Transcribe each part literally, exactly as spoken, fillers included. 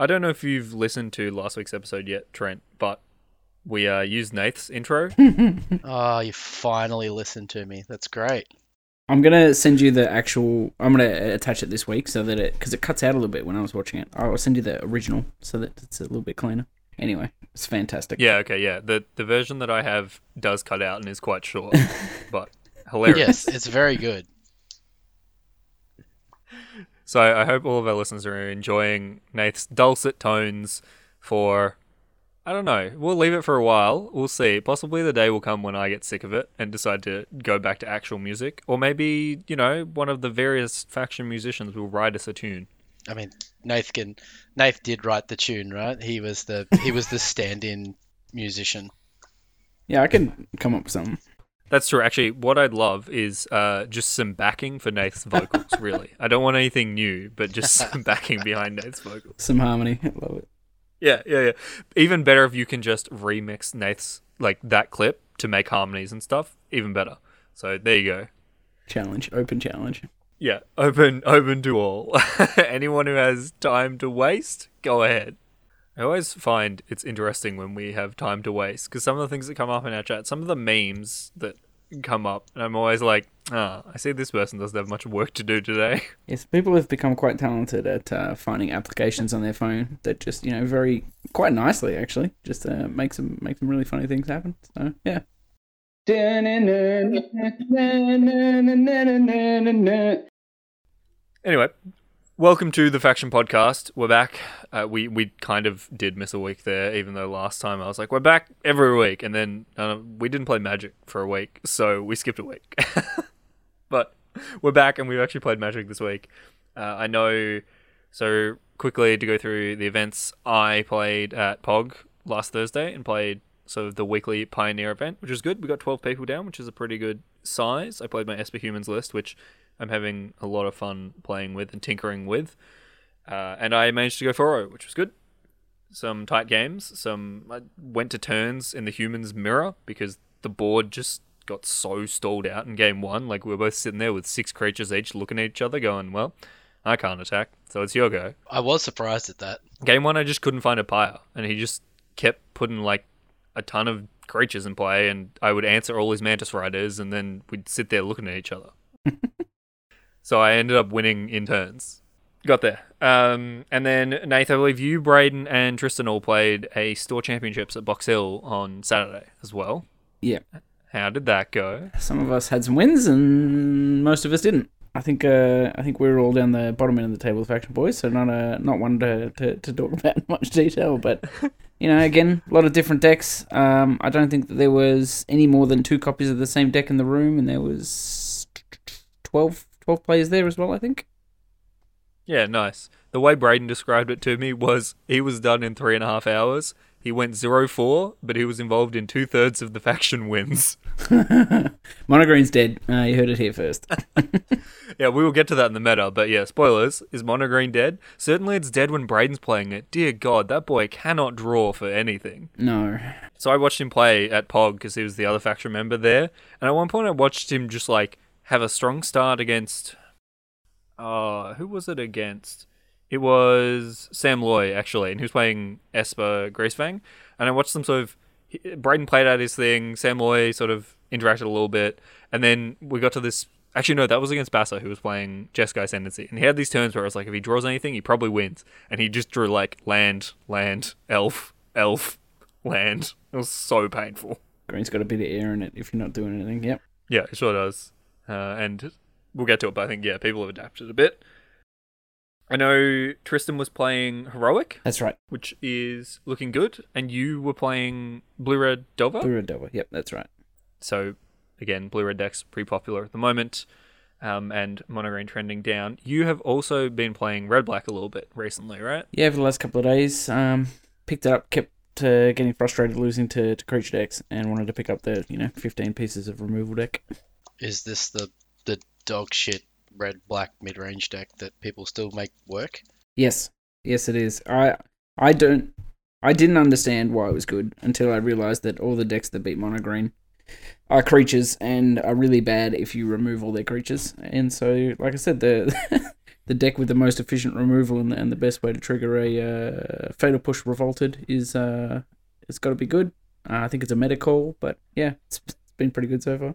I don't know if you've listened to last week's episode yet, Trent, but we uh, used Nath's intro. Oh, you finally listened to me. That's great. I'm going to send you the actual... I'm going to attach it this week so that it... Because it cuts out a little bit when I was watching it. I'll send you the original so that it's a little bit cleaner. Anyway, it's fantastic. Yeah, okay, yeah. The the version that I have does cut out and is quite short, but hilarious. Yes, it's very good. So I hope all of our listeners are enjoying Nath's dulcet tones for, I don't know, we'll leave it for a while. We'll see. Possibly the day will come when I get sick of it and decide to go back to actual music. Or maybe, you know, one of the various faction musicians will write us a tune. I mean, Nath can, Nath did write the tune, right? He was the he was the stand-in musician. Yeah, I can come up with something. That's true. Actually, what I'd love is uh, just some backing for Nath's vocals, really. I don't want anything new, but just some backing behind Nath's vocals. Some harmony. I love it. Yeah, yeah, yeah. Even better if you can just remix Nath's, like, that clip to make harmonies and stuff. Even better. So, there you go. Challenge. Open challenge. Yeah. Open, open to all. Anyone who has time to waste, go ahead. I always find it's interesting when we have time to waste, because some of the things that come up in our chat, some of the memes that come up, and I'm always like, ah, oh, I see this person doesn't have much work to do today. Yes, people have become quite talented at uh, finding applications on their phone that just, you know, very, quite nicely, actually, just uh, make some, make some really funny things happen. So, yeah. Anyway. Welcome to the Faction Podcast. We're back. Uh, we we kind of did miss a week there, even though last time I was like, we're back every week. And then uh, we didn't play Magic for a week, so we skipped a week. But we're back, and we've actually played Magic this week. Uh, I know, so quickly to go through the events, I played at P O G last Thursday and played sort of the weekly Pioneer event, which was good. We got twelve people down, which is a pretty good size. I played my Esper Humans list, which... I'm having a lot of fun playing with and tinkering with. Uh, and I managed to go four oh, which was good. Some tight games. Some I went to turns in the humans mirror because the board just got so stalled out in game one. Like, we were both sitting there with six creatures each looking at each other going, well, I can't attack, so it's your go. I was surprised at that. Game one, I just couldn't find a Pyre. And he just kept putting, like, a ton of creatures in play. And I would answer all his Mantis Riders, and then we'd sit there looking at each other. So I ended up winning in turns. Got there. Um, and then, Nath, I believe you, Brayden, and Tristan all played a store championships at Box Hill on Saturday as well. Yeah. How did that go? Some of us had some wins and most of us didn't. I think uh, I think we were all down the bottom end of the table with Faction Boys, so not a, not one to, to, to talk about in much detail. But, you know, again, a lot of different decks. Um, I don't think that there was any more than two copies of the same deck in the room, and there was twelve... twelve players there as well, I think. Yeah, nice. The way Brayden described it to me was he was done in three and a half hours. He went zero four, but he was involved in two-thirds of the faction wins. Mono Green's dead. Uh, you heard it here first. Yeah, we will get to that in the meta, but yeah, spoilers. Is Mono Green dead? Certainly it's dead when Brayden's playing it. Dear God, that boy cannot draw for anything. No. So I watched him play at P O G because he was the other faction member there, and at one point I watched him just like have a strong start against, uh, who was it against? It was Sam Loy, actually, and he was playing Esper Grace Fang. And I watched them sort of, Brayden played out his thing, Sam Loy sort of interacted a little bit, and then we got to this, actually no, that was against Bassa, who was playing Jeskai Ascendancy, and he had these turns where I was like, if he draws anything, he probably wins. And he just drew like, land, land, elf, elf, land. It was so painful. Green's got a bit of air in it if you're not doing anything, yep. Yeah, it sure does. Uh, and we'll get to it, but I think, yeah, people have adapted a bit. I know Tristan was playing Heroic. That's right. Which is looking good. And you were playing Blue Red Delver? Blue Red Delver, yep, that's right. So, again, Blue Red decks, pretty popular at the moment. Um, and Mono Green trending down. You have also been playing Red Black a little bit recently, right? Yeah, for the last couple of days. Um, picked it up, kept uh, getting frustrated losing to, to creature decks, and wanted to pick up the, you know, fifteen pieces of removal deck. Is this the, the dog shit red black mid range deck that people still make work? Yes, yes it is. I I don't I didn't understand why it was good until I realised that all the decks that beat Mono Green are creatures and are really bad if you remove all their creatures. And so, like I said, the the deck with the most efficient removal and the, and the best way to trigger a uh, Fatal Push Revolted is uh, it's got to be good. Uh, I think it's a meta call, but yeah, it's, it's been pretty good so far.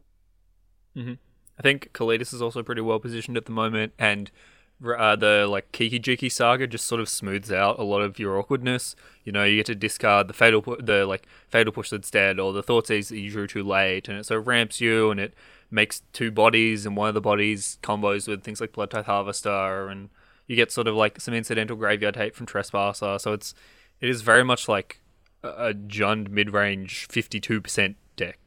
Mm-hmm. I think Kalidus is also pretty well positioned at the moment, and uh, the like Kiki Jiki saga just sort of smooths out a lot of your awkwardness. You know, you get to discard the fatal pu- the like fatal push that's dead, or the Thought's Ease that you drew too late, and it sort of ramps you, and it makes two bodies, and one of the bodies combos with things like Blood Tithe Harvester, and you get sort of like some incidental graveyard hate from Trespasser. So it's it is very much like a, a Jund mid range fifty-two percent deck.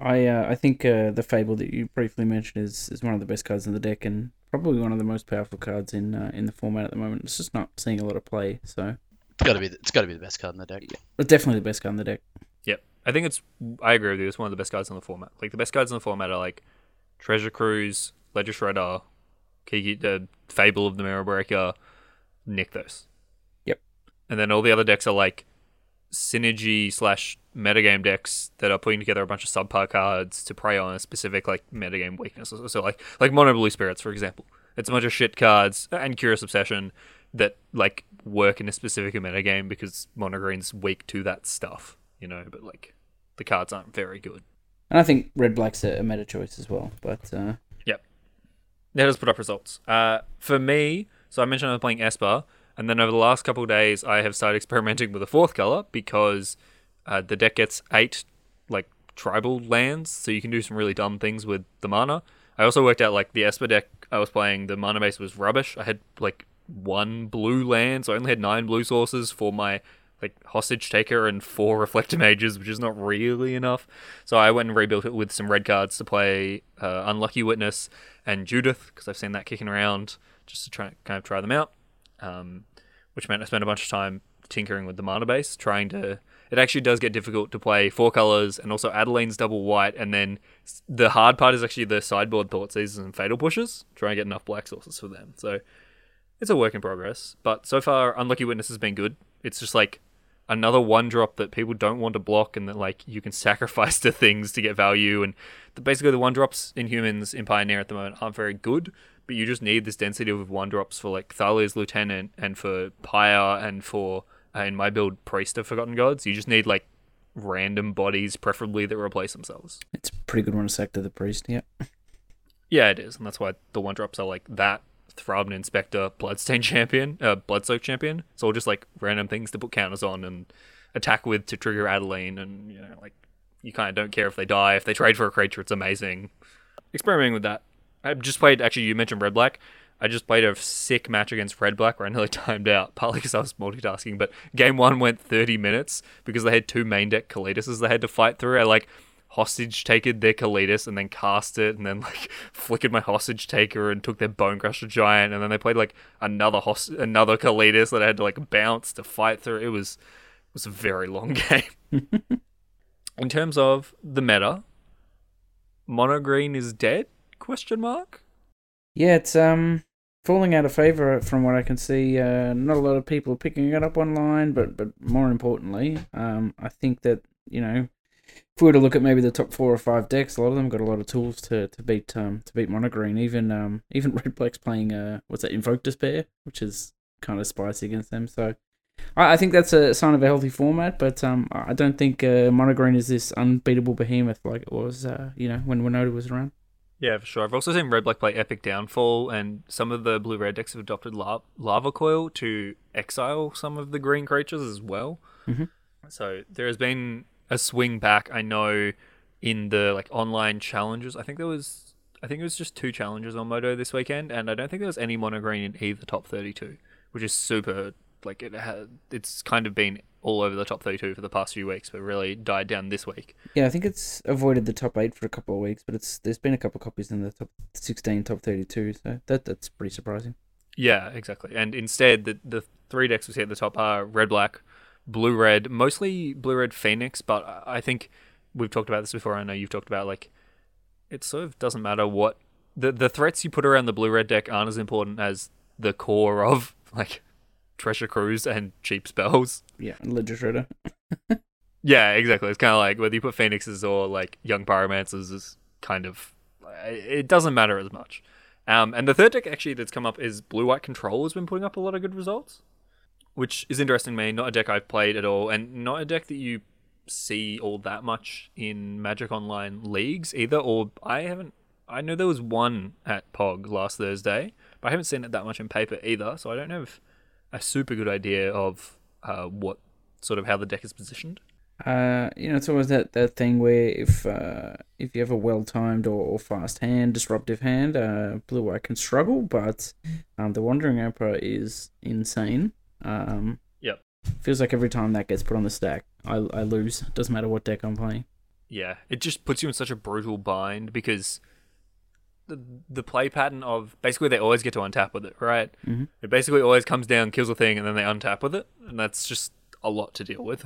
I uh, I think uh, the Fable that you briefly mentioned is, is one of the best cards in the deck, and probably one of the most powerful cards in uh, in the format at the moment. It's just not seeing a lot of play, so it's got to be the, it's got to be the best card in the deck. Yeah. It's definitely the best card in the deck. Yep, I think it's I agree with you. It's one of the best cards in the format. Like the best cards in the format are like Treasure Cruise, Ledger Shredder, Kiki, uh, Fable of the Mirror Breaker, Nykthos. Yep, and then all the other decks are like synergy slash metagame decks that are putting together a bunch of subpar cards to prey on a specific like metagame weakness. So like like Mono Blue Spirits, for example. It's a bunch of shit cards and Curious Obsession that like work in a specific metagame because Mono Green's weak to that stuff, you know, but like the cards aren't very good. And I think Red Black's a meta choice as well, but uh Yep. That does put up results. Uh for me, so I mentioned I was playing Esper. And then over the last couple of days, I have started experimenting with a fourth color because uh, the deck gets eight like tribal lands, so you can do some really dumb things with the mana. I also worked out like the Esper deck I was playing, the mana base was rubbish. I had like one blue land, so I only had nine blue sources for my like Hostage Taker and four Reflector Mages, which is not really enough. So I went and rebuilt it with some red cards to play uh, Unlucky Witness and Judith because I've seen that kicking around just to try kind of try them out. Um, which meant I spent a bunch of time tinkering with the mana base, trying to... It actually does get difficult to play four colours and also Adeline's double white, and then the hard part is actually the sideboard Thought Seizes and Fatal Pushes, trying to get enough black sources for them. So it's a work in progress, but so far Unlucky Witness has been good. It's just like another one-drop that people don't want to block and that like you can sacrifice to things to get value, and the, basically the one-drops in Humans in Pioneer at the moment aren't very good, but you just need this density of one-drops for like Thalia's Lieutenant and for Pyre and for, uh, in my build, Priest of Forgotten Gods. You just need like random bodies, preferably that replace themselves. It's a pretty good one to sector the Priest, yeah. Yeah, it is, and that's why the one-drops are like that, Throbn Inspector, Bloodstained Champion, uh, Bloodsoak Champion. It's all just like random things to put counters on and attack with to trigger Adeline, and you know, like you kind of don't care if they die. If they trade for a creature, it's amazing. Experimenting with that. I just played, actually, you mentioned Red Black. I just played a sick match against Red Black where I nearly timed out, partly because I was multitasking, but game one went thirty minutes because they had two main deck Kaliduses they had to fight through. I, like, hostage-takered their Kalidus and then cast it and then, like, flickered my hostage-taker and took their Bonecrusher Giant, and then they played, like, another host- another Kalidus that I had to, like, bounce to fight through. It was, it was a very long game. In terms of the meta, Mono Green is dead? Question mark? Yeah, it's um falling out of favor from what I can see. Uh, not a lot of people are picking it up online, but but more importantly, um, I think that, you know, if we were to look at maybe the top four or five decks, a lot of them got a lot of tools to to beat um to beat Mono Green. Even um even Red Black's playing uh what's that, Invoke Despair, which is kind of spicy against them. So I, I think that's a sign of a healthy format, but um I don't think uh, Mono Green is this unbeatable behemoth like it was uh you know when Winota was around. Yeah, for sure. I've also seen Red Black play Epic Downfall, and some of the blue-red decks have adopted La- Lava Coil to exile some of the green creatures as well. Mm-hmm. So there has been a swing back. I know in the like online challenges, I think there was, I think it was just two challenges on Modo this weekend, and I don't think there was any Mono Green in either top thirty-two, which is super. Like it had, it's kind of been all over the top thirty-two for the past few weeks, but really died down this week. Yeah, I think it's avoided the top eight for a couple of weeks, but it's there's been a couple of copies in the top sixteen, top thirty-two, so that that's pretty surprising. Yeah, exactly. And instead, the the three decks we see at the top are Red Black, Blue Red, mostly Blue Red Phoenix, but I think we've talked about this before. I know you've talked about, like, it sort of doesn't matter what... The, the threats you put around the Blue Red deck aren't as important as the core of, like... Treasure Cruise and cheap spells. Yeah, Ledger Shredder. Yeah, exactly. It's kind of like whether you put Phoenixes or like Young Pyromancers is kind of... It doesn't matter as much. Um, and the third deck actually that's come up is Blue-White Control has been putting up a lot of good results, which is interesting to me. Not a deck I've played at all, and not a deck that you see all that much in Magic Online leagues either. Or I haven't. I know there was one at P O G last Thursday, but I haven't seen it that much in paper either. So I don't have a super good idea of uh, what sort of how the deck is positioned. Uh, you know, it's always that, that thing where if uh, if you have a well-timed or, or fast hand, disruptive hand, uh, Blue-White can struggle, but um, the Wandering Emperor is insane. Um, yep. Feels like every time that gets put on the stack, I, I lose. Doesn't matter what deck I'm playing. Yeah, it just puts you in such a brutal bind because the, the play pattern of basically they always get to untap with it, right? Mm-hmm. It basically always comes down, kills a thing, and then they untap with it, and that's just a lot to deal with.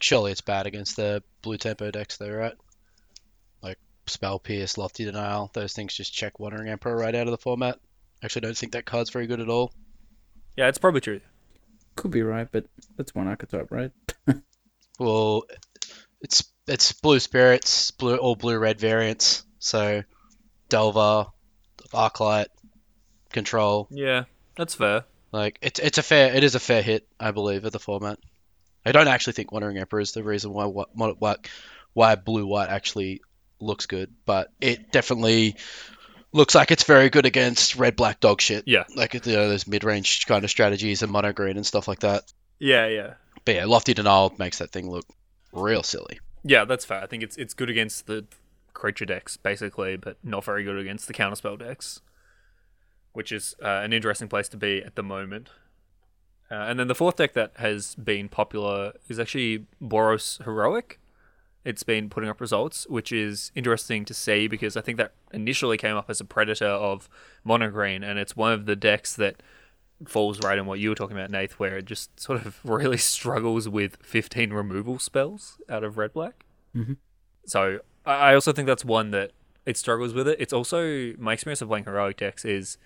Surely it's bad against the blue tempo decks though, right? Like Spell Pierce, Lofty Denial, those things just check Wandering Emperor right out of the format. Actually, I don't think that card's very good at all. Yeah, it's probably true. Could be right, but that's one archetype, right? Well, it's it's blue spirits, blue or blue-red variants. So Delver, Arclight, Control. Yeah, that's fair. Like it's it's a fair it is a fair hit, I believe, at the format. I don't actually think Wandering Emperor is the reason why why, why blue-white actually looks good, but it definitely looks like it's very good against red-black dog shit. Yeah. Like, you know, those mid-range kind of strategies and mono green and stuff like that. Yeah, yeah. But yeah, Lofty Denial makes that thing look real silly. Yeah, that's fair. I think it's it's good against the creature decks, basically, but not very good against the counterspell decks, which is uh, an interesting place to be at the moment. Uh, and then the fourth deck that has been popular is actually Boros Heroic. It's been putting up results, which is interesting to see because I think that initially came up as a predator of Mono Green, and it's one of the decks that falls right in what you were talking about, Nath, where it just sort of really struggles with fifteen removal spells out of Red Black. Mm-hmm. So I also think that's one that it struggles with it. It's also, my experience of playing Heroic decks is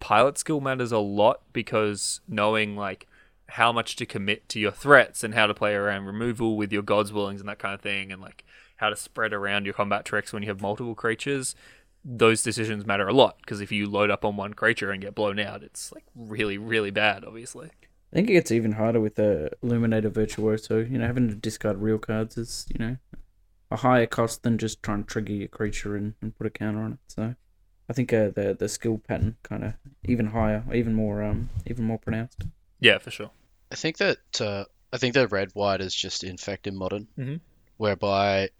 pilot skill matters a lot because knowing like how much to commit to your threats and how to play around removal with your God's Willings and that kind of thing, and like how to spread around your combat tricks when you have multiple creatures, those decisions matter a lot because if you load up on one creature and get blown out, it's like really, really bad, obviously. I think it gets even harder with the Illuminator Virtuoso. You know, having to discard real cards is, you know, a higher cost than just trying to trigger your creature and, and put a counter on it, so I think uh, the the skill pattern kind of even higher, even more, um, even more pronounced. Yeah, for sure. I think that uh, I think that red white is just infected modern, mm-hmm. whereby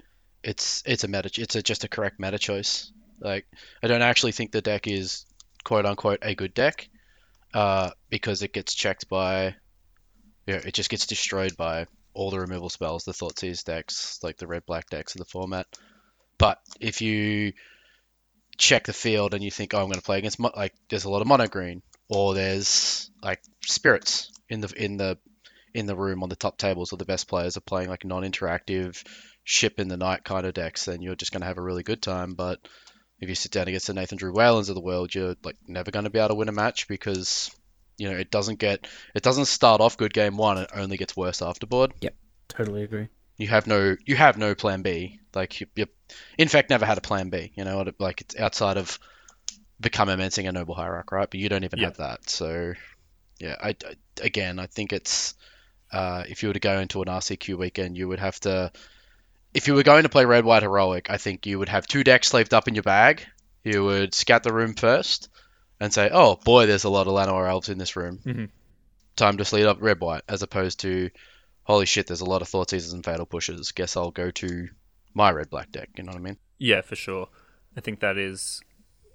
it's it's a meta, it's a, just a correct meta choice. Like I don't actually think the deck is quote unquote a good deck, uh, because it gets checked by, you know, it just gets destroyed by all the removal spells, the Thoughtseize decks, like the red black decks of the format. But if you check the field and you think, oh, I'm going to play against mo-, like there's a lot of mono green, or there's like spirits in the in the in the room on the top tables, or the best players are playing like non-interactive ship in the night kind of decks, then you're just going to have a really good time. But if you sit down against the Nathan Drew Whalens of the world, you're like never going to be able to win a match because you know it doesn't get it doesn't start off good game one. It only gets worse afterboard. Yep, totally agree. You have no you have no plan B. Like you, you, in fact, never had a plan B. You know, like it's outside of become Emancing a Noble Hierarch, right? But you don't even yeah. have that. So, yeah, I, I again, I think it's uh, if you were to go into an R C Q weekend, you would have to. If you were going to play Red White Heroic, I think you would have two decks sleeved up in your bag. You would scout the room first and say, "Oh boy, there's a lot of Llanowar Elves in this room. Mm-hmm. Time to sleeve up Red White," as opposed to, holy shit, there's a lot of Thoughtseizers and Fatal Pushes. Guess I'll go to my red-black deck, you know what I mean? Yeah, for sure. I think that is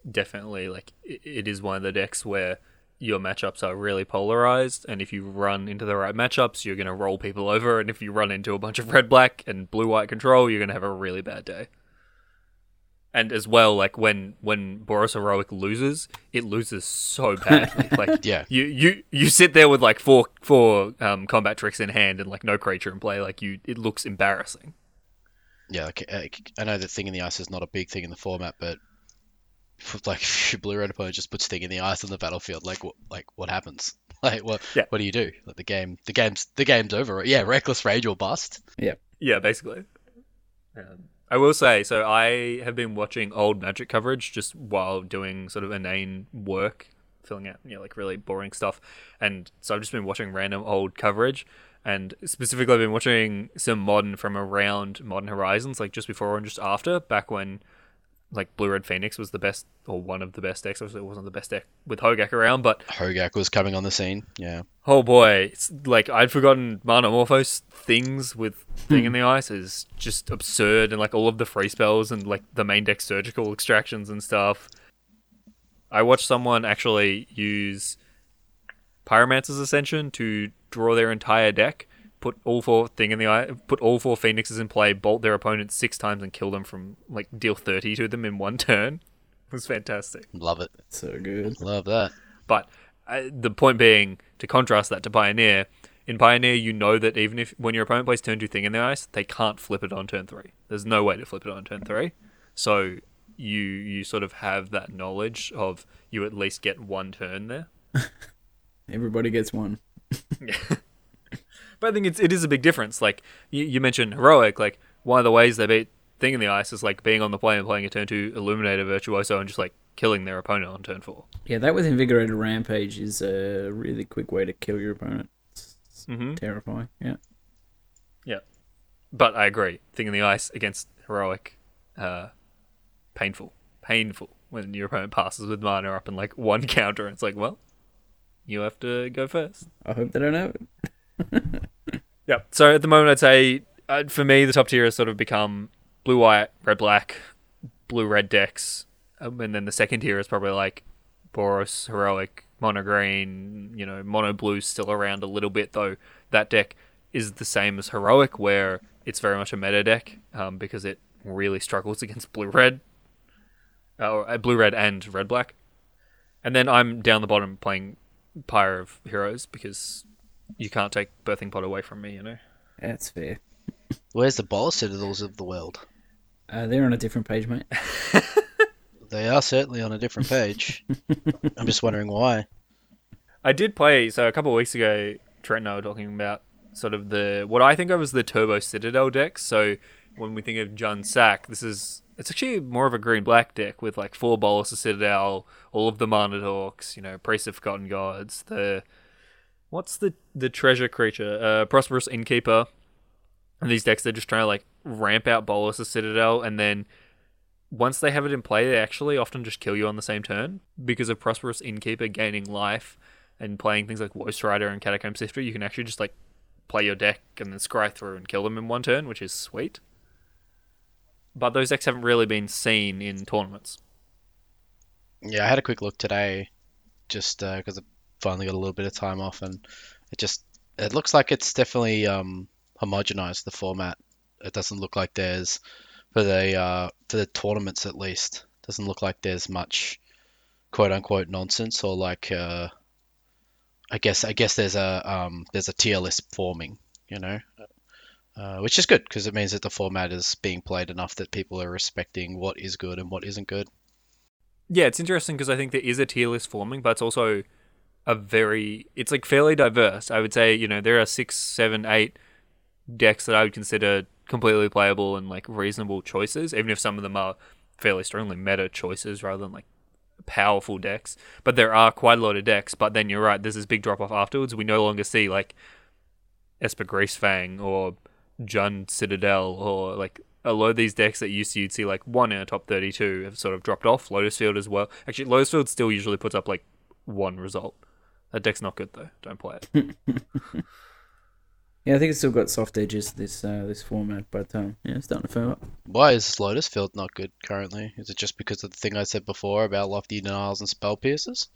definitely, like, it is one of the decks where your matchups are really polarized, and if you run into the right matchups, you're going to roll people over, and if you run into a bunch of red-black and blue-white control, you're going to have a really bad day. And as well, like, when, when Boros Heroic loses, it loses so badly. Like, yeah. you, you, you sit there with, like, four four um, combat tricks in hand and, like, no creature in play. Like, you, it looks embarrassing. Yeah, like, I know that Thing in the Ice is not a big thing in the format, but, like, if your blue-red opponent just puts Thing in the Ice on the battlefield, like, what, like, what happens? Like, what yeah. what do you do? Like, the game, the game's, the game's over. Yeah, Reckless Rage or bust. Yeah. Yeah, basically. Um, I will say, so I have been watching old Magic coverage just while doing sort of inane work, filling out, you know, like really boring stuff. And so I've just been watching random old coverage. And specifically, I've been watching some modern from around Modern Horizons, like just before and just after, back when like Blue Red Phoenix was the best, or one of the best decks. Obviously, it wasn't the best deck with Hogak around, but Hogak was coming on the scene. Yeah. Oh boy, it's like I'd forgotten Monomorphos things with Thing in the Ice is just absurd, and like all of the free spells and like the main deck surgical extractions and stuff. I watched someone actually use Pyromancer's Ascension to draw their entire deck, put all four thing in the eye, put all four Phoenixes in play, bolt their opponent six times, and kill them from like deal thirty to them in one turn. It was fantastic. Love it. So good. Love that. But uh, the point being, to contrast that to Pioneer, in Pioneer you know that even if when your opponent plays turn two Thing in the Ice, they can't flip it on turn three. There's no way to flip it on turn three. So you you sort of have that knowledge of you at least get one turn there. Everybody gets one. Yeah. But I think it's, it is a big difference. Like you, you mentioned Heroic, like one of the ways they beat Thing in the Ice is like being on the play and playing a turn two Illuminator Virtuoso and just like killing their opponent on turn four. Yeah, that with Invigorated Rampage is a really quick way to kill your opponent. It's mm-hmm. terrifying. Yeah. Yeah. But I agree. Thing in the Ice against Heroic, uh, painful. Painful when your opponent passes with mana up and like one counter and it's like, well, you have to go first. I hope they don't have it. Yeah. So at the moment, I'd say uh, for me, the top tier has sort of become blue, white, red, black, blue, red decks. Um, and then the second tier is probably like Boros, Heroic, Mono Green, you know, Mono Blue's still around a little bit, though that deck is the same as Heroic, where it's very much a meta deck um, because it really struggles against blue, red, uh, blue, red, and red, black. And then I'm down the bottom playing Pyre of Heroes because you can't take Birthing Pod away from me, you know? That's fair. Where's the Bola Citadels of the world? Uh, they're on a different page, mate. They are certainly on a different page. I'm just wondering why. I did play, so a couple of weeks ago, Trent and I were talking about sort of the, what I think of as the Turbo Citadel deck. So when we think of Jund Sack, this is, it's actually more of a green-black deck with, like, four Bolas of Citadel, all of the Mana Dorks, you know, Priest of Forgotten Gods, the... What's the the treasure creature? Uh, Prosperous Innkeeper. And these decks, they're just trying to, like, ramp out Bolas of Citadel, and then once they have it in play, they actually often just kill you on the same turn because of Prosperous Innkeeper gaining life and playing things like Woe Rider and Catacomb Sifter. You can actually just, like, play your deck and then scry through and kill them in one turn, which is sweet. But those decks haven't really been seen in tournaments. Yeah, I had a quick look today, just because uh, I finally got a little bit of time off, and it just it looks like it's definitely um, homogenized the format. It doesn't look like there's for the uh, for the tournaments at least. It doesn't look like there's much quote unquote nonsense or like uh, I guess I guess there's a um, there's a tier list forming, you know. Uh, which is good because it means that the format is being played enough that people are respecting what is good and what isn't good. Yeah, it's interesting because I think there is a tier list forming, but it's also a very, it's like fairly diverse. I would say, you know, there are six, seven, eight decks that I would consider completely playable and like reasonable choices, even if some of them are fairly strongly meta choices rather than like powerful decks. But there are quite a lot of decks, but then you're right, there's this big drop off afterwards. We no longer see like Esper Grace Fang or Jund Citadel or like a lot of these decks that used to you'd see like one in a top thirty-two have sort of dropped off. Lotus Field as well. Actually, Lotus Field still usually puts up like one result. That deck's not good though. Don't play it. Yeah, I think it's still got soft edges this uh, this format, but um, yeah, it's starting to firm up. Why is Lotus Field not good currently? Is it just because of the thing I said before about Lofty Denials and Spell Pierces?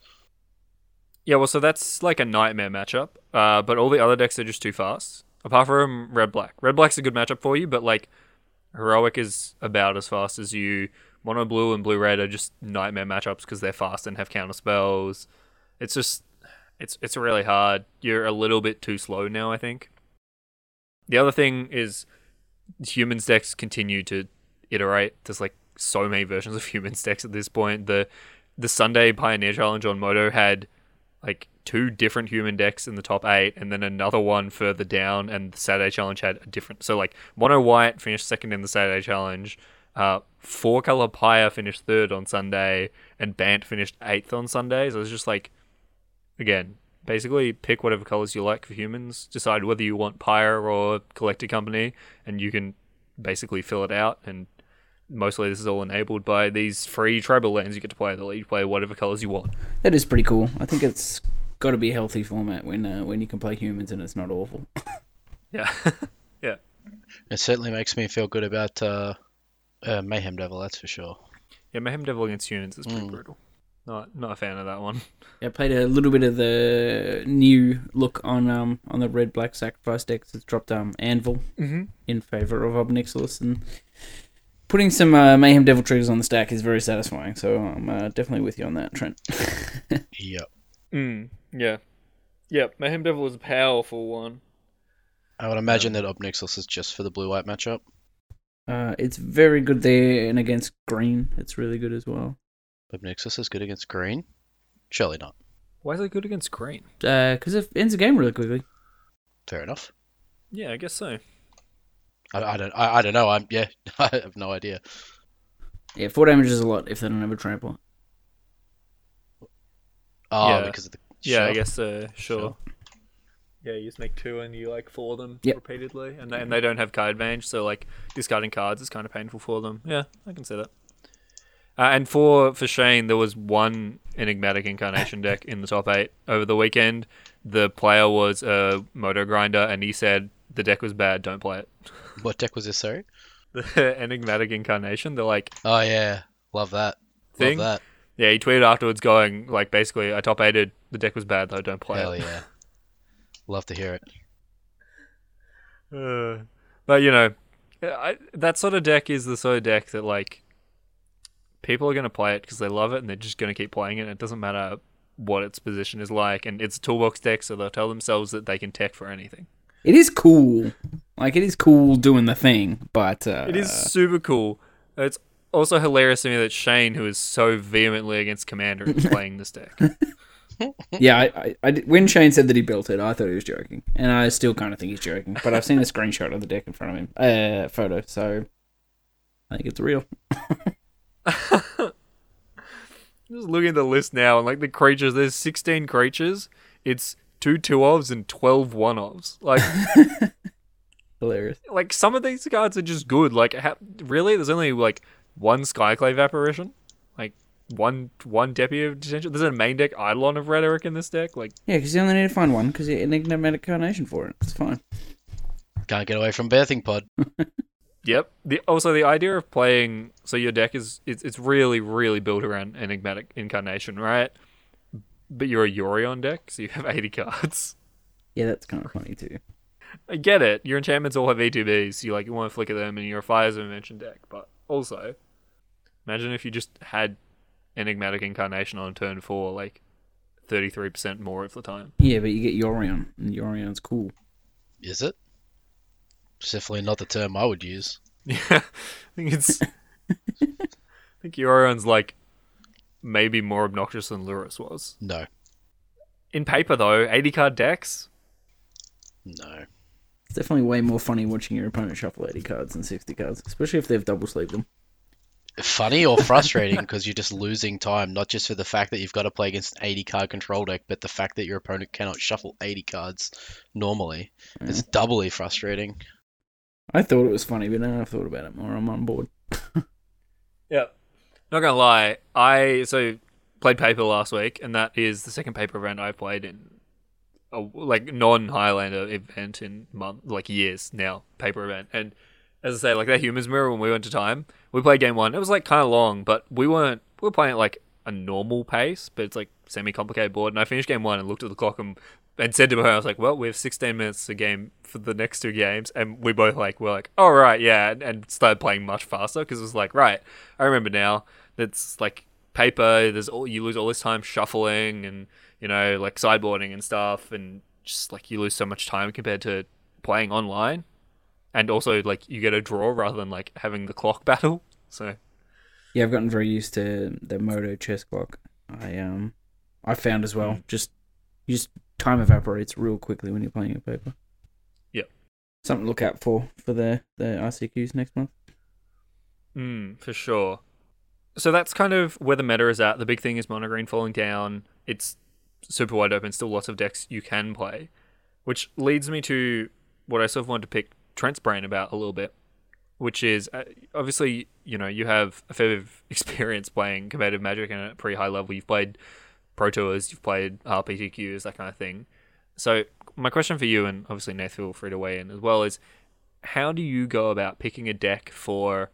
Yeah, well, so that's like a nightmare matchup. Uh, but all the other decks are just too fast. Apart from Red Black. Red Black's a good matchup for you, but like Heroic is about as fast as you. Mono Blue and Blue Red are just nightmare matchups because they're fast and have counter spells. It's just, it's it's really hard. You're a little bit too slow now, I think. The other thing is Humans decks continue to iterate. There's like so many versions of Humans decks at this point. The the Sunday Pioneer Challenge on Modo had like two different human decks in the top eight, and then another one further down, and the Saturday Challenge had a different... So, like, Mono White finished second in the Saturday Challenge, uh, Four Color Pyre finished third on Sunday, and Bant finished eighth on Sunday. So, it was just like, again, basically pick whatever colors you like for humans, decide whether you want Pyre or Collector Company, and you can basically fill it out, and mostly this is all enabled by these free tribal lands you get to play that let you play whatever colors you want. That is pretty cool. I think it's got to be a healthy format when uh, when you can play humans and it's not awful. Yeah. Yeah. It certainly makes me feel good about uh, uh, Mayhem Devil, that's for sure. Yeah, Mayhem Devil against humans is pretty mm. brutal. Not not a fan of that one. Yeah, I played a little bit of the new look on um on the Red Black Sacrifice decks. It's dropped um Anvil mm-hmm. in favour of Obnixilis, and putting some uh, Mayhem Devil triggers on the stack is very satisfying, so I'm uh, definitely with you on that, Trent. Yep. Mm, yeah. Yeah, Mayhem Devil is a powerful one. I would imagine um, that Obnixilis is just for the blue-white matchup. Uh, it's very good there, and against green, it's really good as well. Obnixilis is good against green? Surely not. Why is it good against green? Because uh, it ends the game really quickly. Fair enough. Yeah, I guess so. I, I don't. I, I don't know. I'm. Yeah, I have no idea. Yeah, four damage is a lot if they don't have a trample. Oh, yeah. Because of the. Yeah, sure. I guess. Uh, sure. sure. Yeah, you just make two and you like four them yep. repeatedly, and they, and they don't have card advantage, so like discarding cards is kind of painful for them. Yeah, I can see that. Uh, and for for Shane, there was one enigmatic incarnation deck in the top eight over the weekend. The player was a Moto grinder, and he said the deck was bad. Don't play it. What deck was this, sorry? The Enigmatic Incarnation. They're like... Oh, yeah. Love that. Thing. Love that. Yeah, he tweeted afterwards going, like, basically, I top eighted. The deck was bad, though. Don't play Hell it. Hell yeah. Love to hear it. Uh, but, you know, I, that sort of deck is the sort of deck that, like, people are going to play it because they love it, and they're just going to keep playing it. And it doesn't matter what its position is like. And it's a toolbox deck, so they'll tell themselves that they can tech for anything. It is cool. Like, it is cool doing the thing, but... Uh... It is super cool. It's also hilarious to me that Shane, who is so vehemently against Commander, is playing this deck. Yeah, I, I, I, when Shane said that he built it, I thought he was joking. And I still kind of think he's joking. But I've seen a screenshot of the deck in front of him. Uh, photo, so... I think it's real. I'm just looking at the list now, and, like, the creatures, there's sixteen creatures. It's... Two two-ofs and twelve one-ofs. Like, hilarious. Like, some of these cards are just good. Like, ha- really? There's only, like, one Skyclave Apparition? Like, one one Deputy of Detention? There's a main deck Eidolon of Rhetoric in this deck? Like, yeah, because you only need to find one, because you need an enigmatic carnation for it. It's fine. Can't get away from Bathing Pod. Yep. The, also, the idea of playing... So your deck is... It's, it's really, really built around Enigmatic Incarnation, right? But you're a Yorion deck, so you have eighty cards. Yeah, that's kind of funny too. I get it. Your enchantments all have E T Bs, so you like you want to flicker them, and you're a Fires of Invention deck. But also, imagine if you just had Enigmatic Incarnation on turn four, like thirty-three percent more of the time. Yeah, but you get Yorion, and Yorion's cool. Is it? It's definitely not the term I would use. Yeah, I think it's. I think Yorion's like. Maybe more obnoxious than Lurrus was. No. In paper, though, eighty-card decks? No. It's definitely way more funny watching your opponent shuffle eighty cards than sixty cards, especially if they've double-sleeved them. Funny or frustrating because you're just losing time, not just for the fact that you've got to play against an eighty-card control deck, but the fact that your opponent cannot shuffle eighty cards normally. Yeah. It's doubly frustrating. I thought it was funny, but now I've thought about it more. I'm on board. Yeah. Not gonna lie, I so played paper last week, and that is the second paper event I played in, a, like non-Highlander event in month, like years now, paper event. And as I say, like that Humans Mirror when we went to time, we played game one. It was like kind of long, but we weren't we were playing at like a normal pace, but it's like semi-complicated board. And I finished game one and looked at the clock and and said to her, I was like, well, we have sixteen minutes a game for the next two games, and we both like were like, all right, yeah, and, and started playing much faster because it was like, right, I remember now. It's like paper, there's all you lose all this time shuffling and, you know, like sideboarding and stuff, and just like you lose so much time compared to playing online. And also like you get a draw rather than like having the clock battle. So yeah, I've gotten very used to the Modo chess clock. I um I found as well, just You just time evaporates real quickly when you're playing a paper. Yeah. Something to look out for for their, their I C Qs next month. Mm, for sure. So that's kind of where the meta is at. The big thing is Mono Green falling down. It's super wide open. Still lots of decks you can play. Which leads me to what I sort of wanted to pick Trent's brain about a little bit. Which is, uh, obviously, you know, you have a fair bit of experience playing competitive Magic and at a pretty high level. You've played Pro Tours, you've played R P T Qs, that kind of thing. So my question for you, and obviously Nath, feel free to weigh in as well, is how do you go about picking a deck for,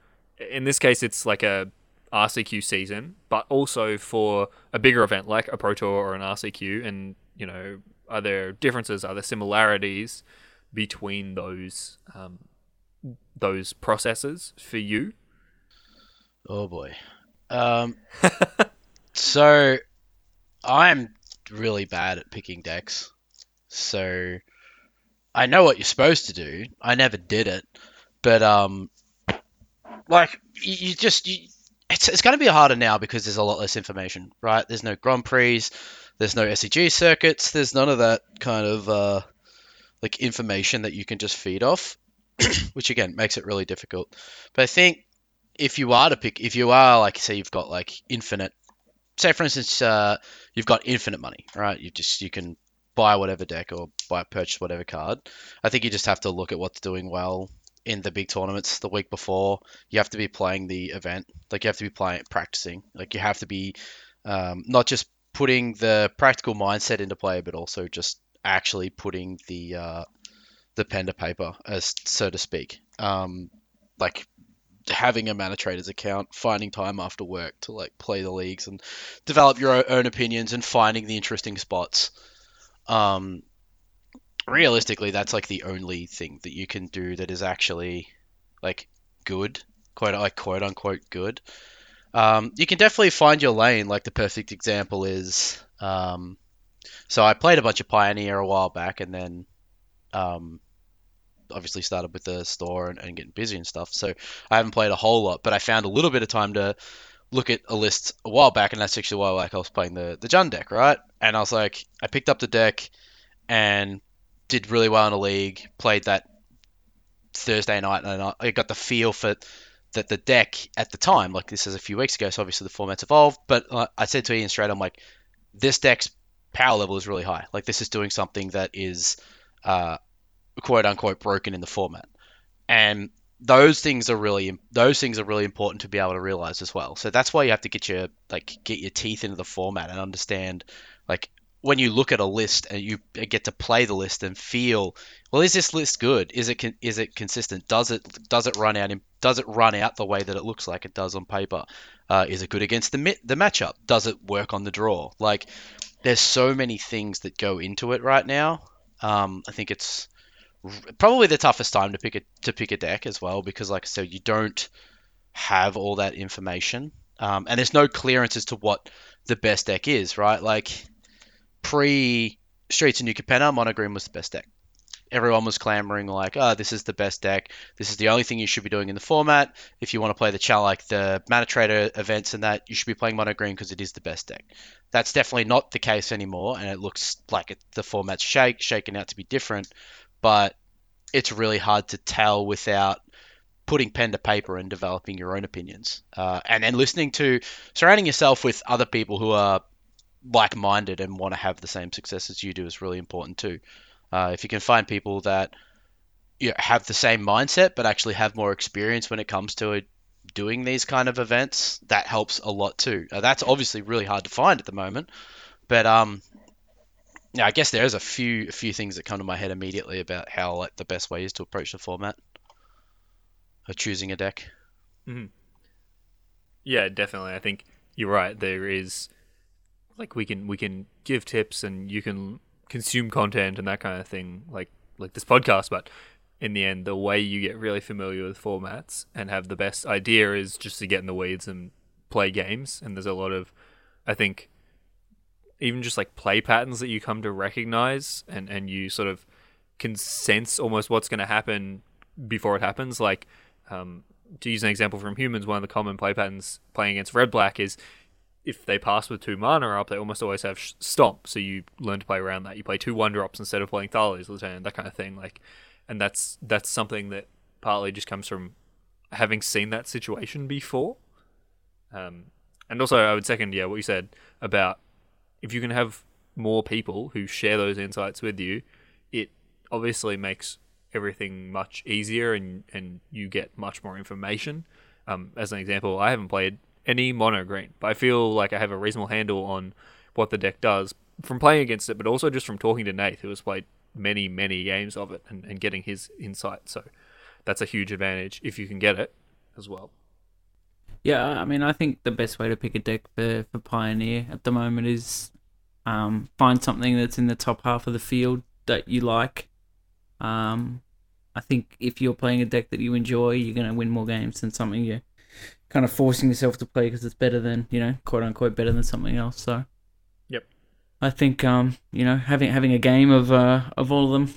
in this case, it's like a R C Q season, but also for a bigger event like a Pro Tour or an R C Q? And, you know, are there differences, are there similarities between those um those processes for you? Oh boy. Um, so I'm really bad at picking decks. So I know what you're supposed to do. I never did it, but um, like you just, you, it's, it's going to be harder now because there's a lot less information, right? There's no Grand Prix, there's no S E G circuits. There's none of that kind of, uh, like information that you can just feed off. Which again makes it really difficult. But I think if you are to pick, if you are like, say you've got like infinite, say for instance, uh, you've got infinite money, right? You just you can buy whatever deck or buy purchase whatever card. I think you just have to look at what's doing well in the big tournaments the week before. You have to be playing the event, like you have to be playing practicing, like you have to be um, not just putting the practical mindset into play, but also just actually putting the uh, the pen to paper, as so to speak, um, like having a mana traders account, finding time after work to like play the leagues and develop your own opinions and finding the interesting spots. Um, realistically, that's like the only thing that you can do that is actually like good, quote, like quote unquote good. Um, you can definitely find your lane. Like the perfect example is, um, so I played a bunch of Pioneer a while back, and then um, obviously started with the store and, and getting busy and stuff. So I haven't played a whole lot, but I found a little bit of time to look at a list a while back. And that's actually why like I was playing the, the Jund deck, right? And I was like, I picked up the deck and did really well in a league, played that Thursday night, and I got the feel for that the deck at the time. Like this is a few weeks ago, so obviously the format's evolved, but uh, I said to Ian straight, I'm like, this deck's power level is really high. Like this is doing something that is... Uh, quote unquote broken in the format, and those things are really those things are really important to be able to realize as well. So that's why you have to get your like get your teeth into the format and understand, like when you look at a list and you get to play the list and feel, well, is this list good? Is it con- is it consistent? Does it does it run out in, does it run out the way that it looks like it does on paper? Uh, is it good against the mi- the matchup? Does it work on the draw? Like there's so many things that go into it right now. Um, I think it's probably the toughest time to pick a to pick a deck as well, because like I said, you don't have all that information, um, and there's no clearance as to what the best deck is, right? Like pre Streets of New Capenna, Mono Green was the best deck. Everyone was clamoring like, "Oh, this is the best deck. This is the only thing you should be doing in the format. If you want to play the chal- like the Mana Trader events and that, you should be playing Mono Green because it is the best deck." That's definitely not the case anymore, and it looks like it, the format's shake shaken out to be different. But it's really hard to tell without putting pen to paper and developing your own opinions, uh, and then listening to surrounding yourself with other people who are like-minded and want to have the same success as you do is really important too. Uh, if you can find people that you know, have the same mindset but actually have more experience when it comes to it, doing these kind of events, that helps a lot too. Uh, that's obviously really hard to find at the moment, but um, yeah, I guess there's a few a few things that come to my head immediately about how like the best way is to approach the format or choosing a deck. Mm-hmm. Yeah, definitely. I think you're right. There is like we can we can give tips and you can consume content and that kind of thing, like like this podcast, but in the end the way you get really familiar with formats and have the best idea is just to get in the weeds and play games. And there's a lot of, I think, even just like play patterns that you come to recognize and and you sort of can sense almost what's going to happen before it happens. Like um to use an example from Humans, one of the common play patterns playing against Red Black is if they pass with two mana up, they almost always have sh- Stomp, so you learn to play around that. You play two one-drops instead of playing Thalia's Lieutenant, that kind of thing. Like, and that's that's something that partly just comes from having seen that situation before. Um, and also, I would second, yeah, what you said about if you can have more people who share those insights with you, it obviously makes everything much easier and, and you get much more information. Um, as an example, I haven't played any mono green, but I feel like I have a reasonable handle on what the deck does from playing against it, but also just from talking to Nath, who has played many, many games of it and, and getting his insight. So that's a huge advantage if you can get it as well. Yeah, I mean, I think the best way to pick a deck for, for Pioneer at the moment is um, find something that's in the top half of the field that you like. Um, I think if you're playing a deck that you enjoy, you're going to win more games than something you're kind of forcing yourself to play because it's better than, you know, quote unquote, better than something else. So, yep. I think, um, you know, having having a game of uh, of all of them,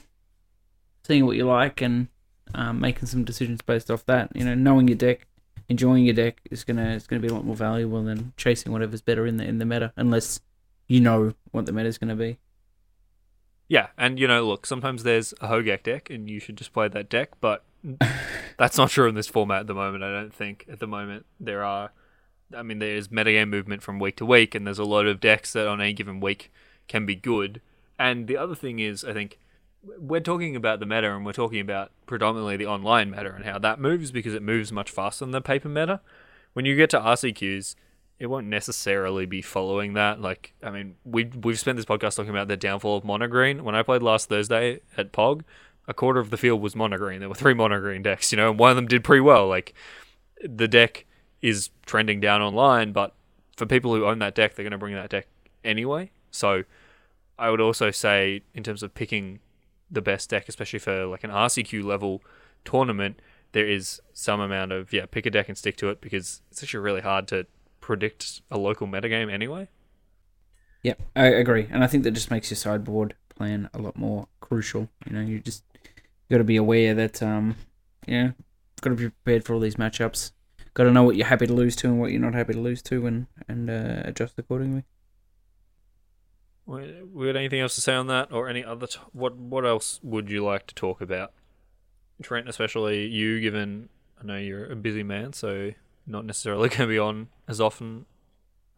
seeing what you like and um, making some decisions based off that, you know, knowing your deck, enjoying your deck is gonna it's gonna be a lot more valuable than chasing whatever's better in the in the meta, unless you know what the meta's gonna be. Yeah, and you know, look, sometimes there's a Hogak deck, and you should just play that deck, but that's not true in this format at the moment, I don't think. At the moment, there are, I mean, there's metagame movement from week to week, and there's a lot of decks that on any given week can be good. And the other thing is, I think, we're talking about the meta, and we're talking about predominantly the online meta and how that moves, because it moves much faster than the paper meta. When you get to R C Qs, it won't necessarily be following that. Like, I mean, we've, we've spent this podcast talking about the downfall of mono green. When I played last Thursday at P O G, a quarter of the field was mono green. There were three mono green decks, you know, and one of them did pretty well. Like, the deck is trending down online, but for people who own that deck, they're going to bring that deck anyway. So I would also say, in terms of picking the best deck, especially for like an R C Q level tournament, there is some amount of, yeah, pick a deck and stick to it, because it's actually really hard to predict a local metagame anyway. Yep, I agree. And I think that just makes your sideboard plan a lot more crucial. You know, you just got to be aware that, um, you know, got to be prepared for all these matchups. Got to know what you're happy to lose to and what you're not happy to lose to and, and uh, adjust accordingly. We had anything else to say on that, or any other? T- what What else would you like to talk about, Trent? Especially you, given I know you're a busy man, so not necessarily going to be on as often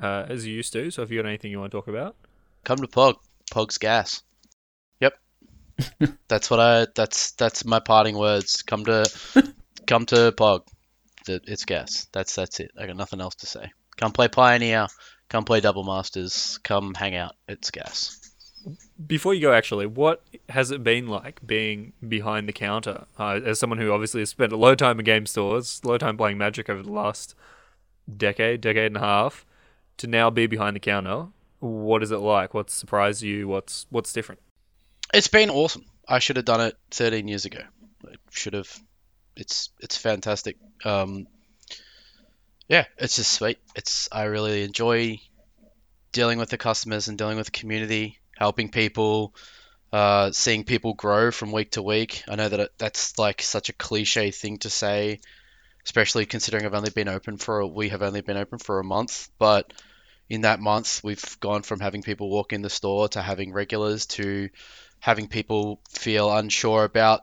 uh, as you used to. So, if you got anything you want to talk about, come to Pog. Pog's gas. Yep, that's what I. That's that's my parting words. Come to come to Pog. It's gas. That's that's it. I got nothing else to say. Come play Pioneer. Come play Double Masters. Come hang out. It's gas. Before you go, actually, what has it been like being behind the counter? Uh, as someone who obviously has spent a lot of time in game stores, a lot of time playing Magic over the last decade, decade and a half, to now be behind the counter, what is it like? What's surprised you? What's what's different? It's been awesome. I should have done it thirteen years ago. I should have. It's, it's fantastic. Um... Yeah, it's just sweet. It's I really enjoy dealing with the customers and dealing with the community, helping people, uh, seeing people grow from week to week. I know that it, that's like such a cliche thing to say, especially considering I've only been open for a, we have only been open for a month. But in that month, we've gone from having people walk in the store to having regulars to having people feel unsure about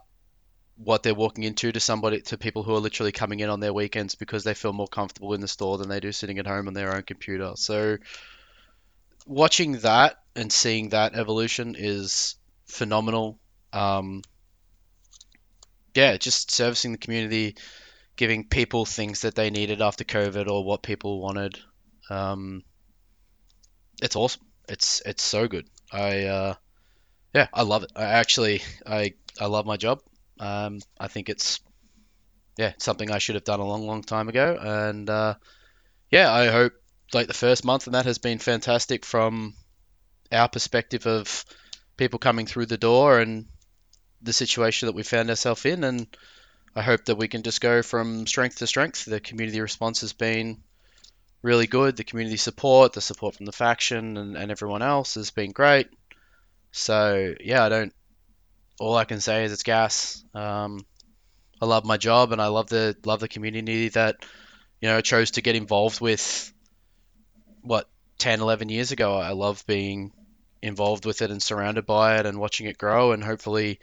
what they're walking into to somebody, to people who are literally coming in on their weekends because they feel more comfortable in the store than they do sitting at home on their own computer. So watching that and seeing that evolution is phenomenal. Um, yeah, just servicing the community, giving people things that they needed after COVID or what people wanted. Um, it's awesome. It's, it's so good. I, uh, yeah, I love it. I actually, I, I love my job. Um, I think it's, yeah, something I should have done a long, long time ago. And, uh, yeah, I hope like the first month and that has been fantastic from our perspective of people coming through the door and the situation that we found ourselves in. And I hope that we can just go from strength to strength. The community response has been really good. The community support, the support from the faction and, and everyone else has been great. So yeah, I don't, all I can say is it's gas. Um, I love my job and I love the love the community that, you know, chose to get involved with what ten, eleven years ago. I love being involved with it and surrounded by it and watching it grow, and hopefully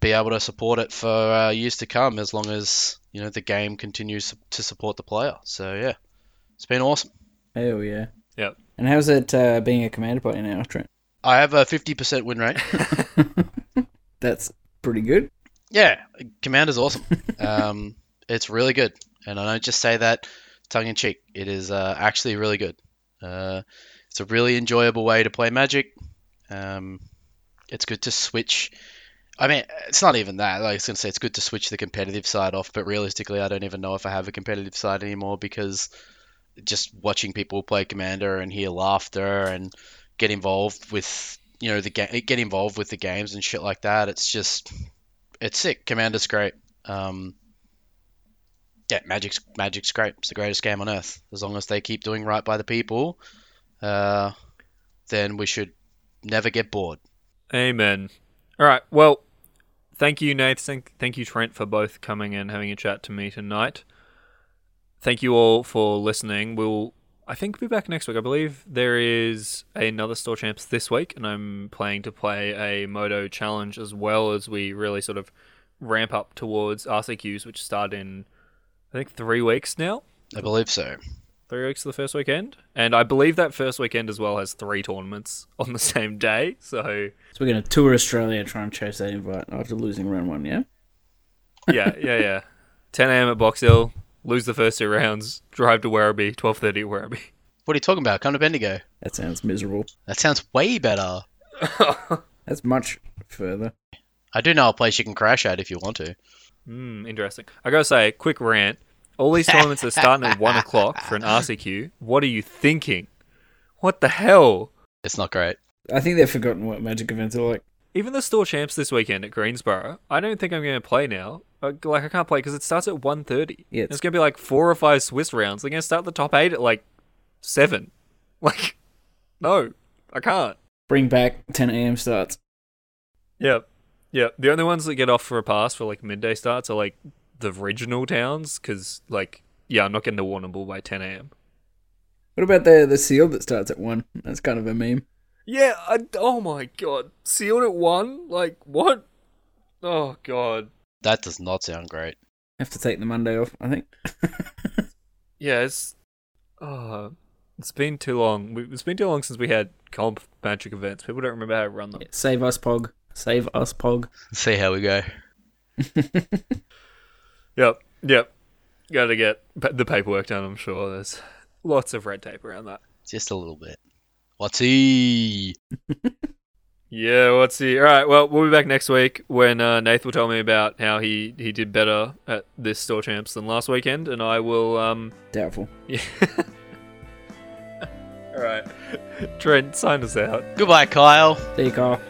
be able to support it for uh, years to come, as long as, you know, the game continues to support the player. So yeah, it's been awesome. Oh yeah. Yep. And how's it uh, being a commander player now, Trent? I have a fifty percent win rate. That's pretty good. Yeah, Commander's awesome. um, it's really good. And I don't just say that tongue-in-cheek. It is uh, actually really good. Uh, it's a really enjoyable way to play Magic. Um, it's good to switch. I mean, it's not even that. Like, I was going to say it's good to switch the competitive side off, but realistically, I don't even know if I have a competitive side anymore, because just watching people play Commander and hear laughter and get involved with, you know, the ga- get involved with the games and shit like that. It's just, it's sick. Commander's great. Um, yeah, Magic's Magic's great. It's the greatest game on earth. As long as they keep doing right by the people, uh, then we should never get bored. Amen. All right. Well, thank you, Nath. Thank you, Trent, for both coming and having a chat to me tonight. Thank you all for listening. We'll, I think, we'll be back next week. I believe there is another Store Champs this week, and I'm planning to play a Modo challenge as well, as we really sort of ramp up towards R C Qs, which start in, I think, three weeks now. I believe so. Three weeks to the first weekend. And I believe that first weekend as well has three tournaments on the same day. So, so we're going to tour Australia, try and chase that invite after losing round one, yeah? Yeah, yeah, yeah. ten a.m. at Box Hill. Lose the first two rounds, drive to Werribee, twelve thirty at Werribee. What are you talking about? Come to Bendigo. That sounds miserable. That sounds way better. That's much further. I do know a place you can crash at if you want to. Mm, interesting. I gotta say, quick rant. All these tournaments are starting at one o'clock for an R C Q. What are you thinking? What the hell? It's not great. I think they've forgotten what Magic events are like. Even the Store Champs this weekend at Greensboro, I don't think I'm going to play now. Like, I can't play because it starts at one thirty. Yeah, it's, it's going to be like four or five Swiss rounds. They're going to start the top eight at like seven. Like, no, I can't. Bring back ten a.m. starts. Yeah, yeah. The only ones that get off for a pass for like midday starts are like the regional towns, because like, yeah, I'm not getting to Warrnambool by ten a.m. What about the the Seal that starts at one? That's kind of a meme. Yeah, I, oh my god. Sealed at one? Like, what? Oh god. That does not sound great. Have to take the Monday off, I think. Yeah, it's, oh, it's been too long. We, it's been too long since we had comp Magic events. People don't remember how to run them. Yeah, save us, P O G. Save us, P O G. See how we go. Yep, yep. Gotta get the paperwork done, I'm sure. There's lots of red tape around that. Just a little bit. What's he? Yeah, what's he? All right, well, we'll be back next week when uh, Nath will tell me about how he, he did better at this Store Champs than last weekend, and I will... Um... Doubtful. Yeah. All right. Trent, sign us out. Goodbye, Kyle. See you, Kyle.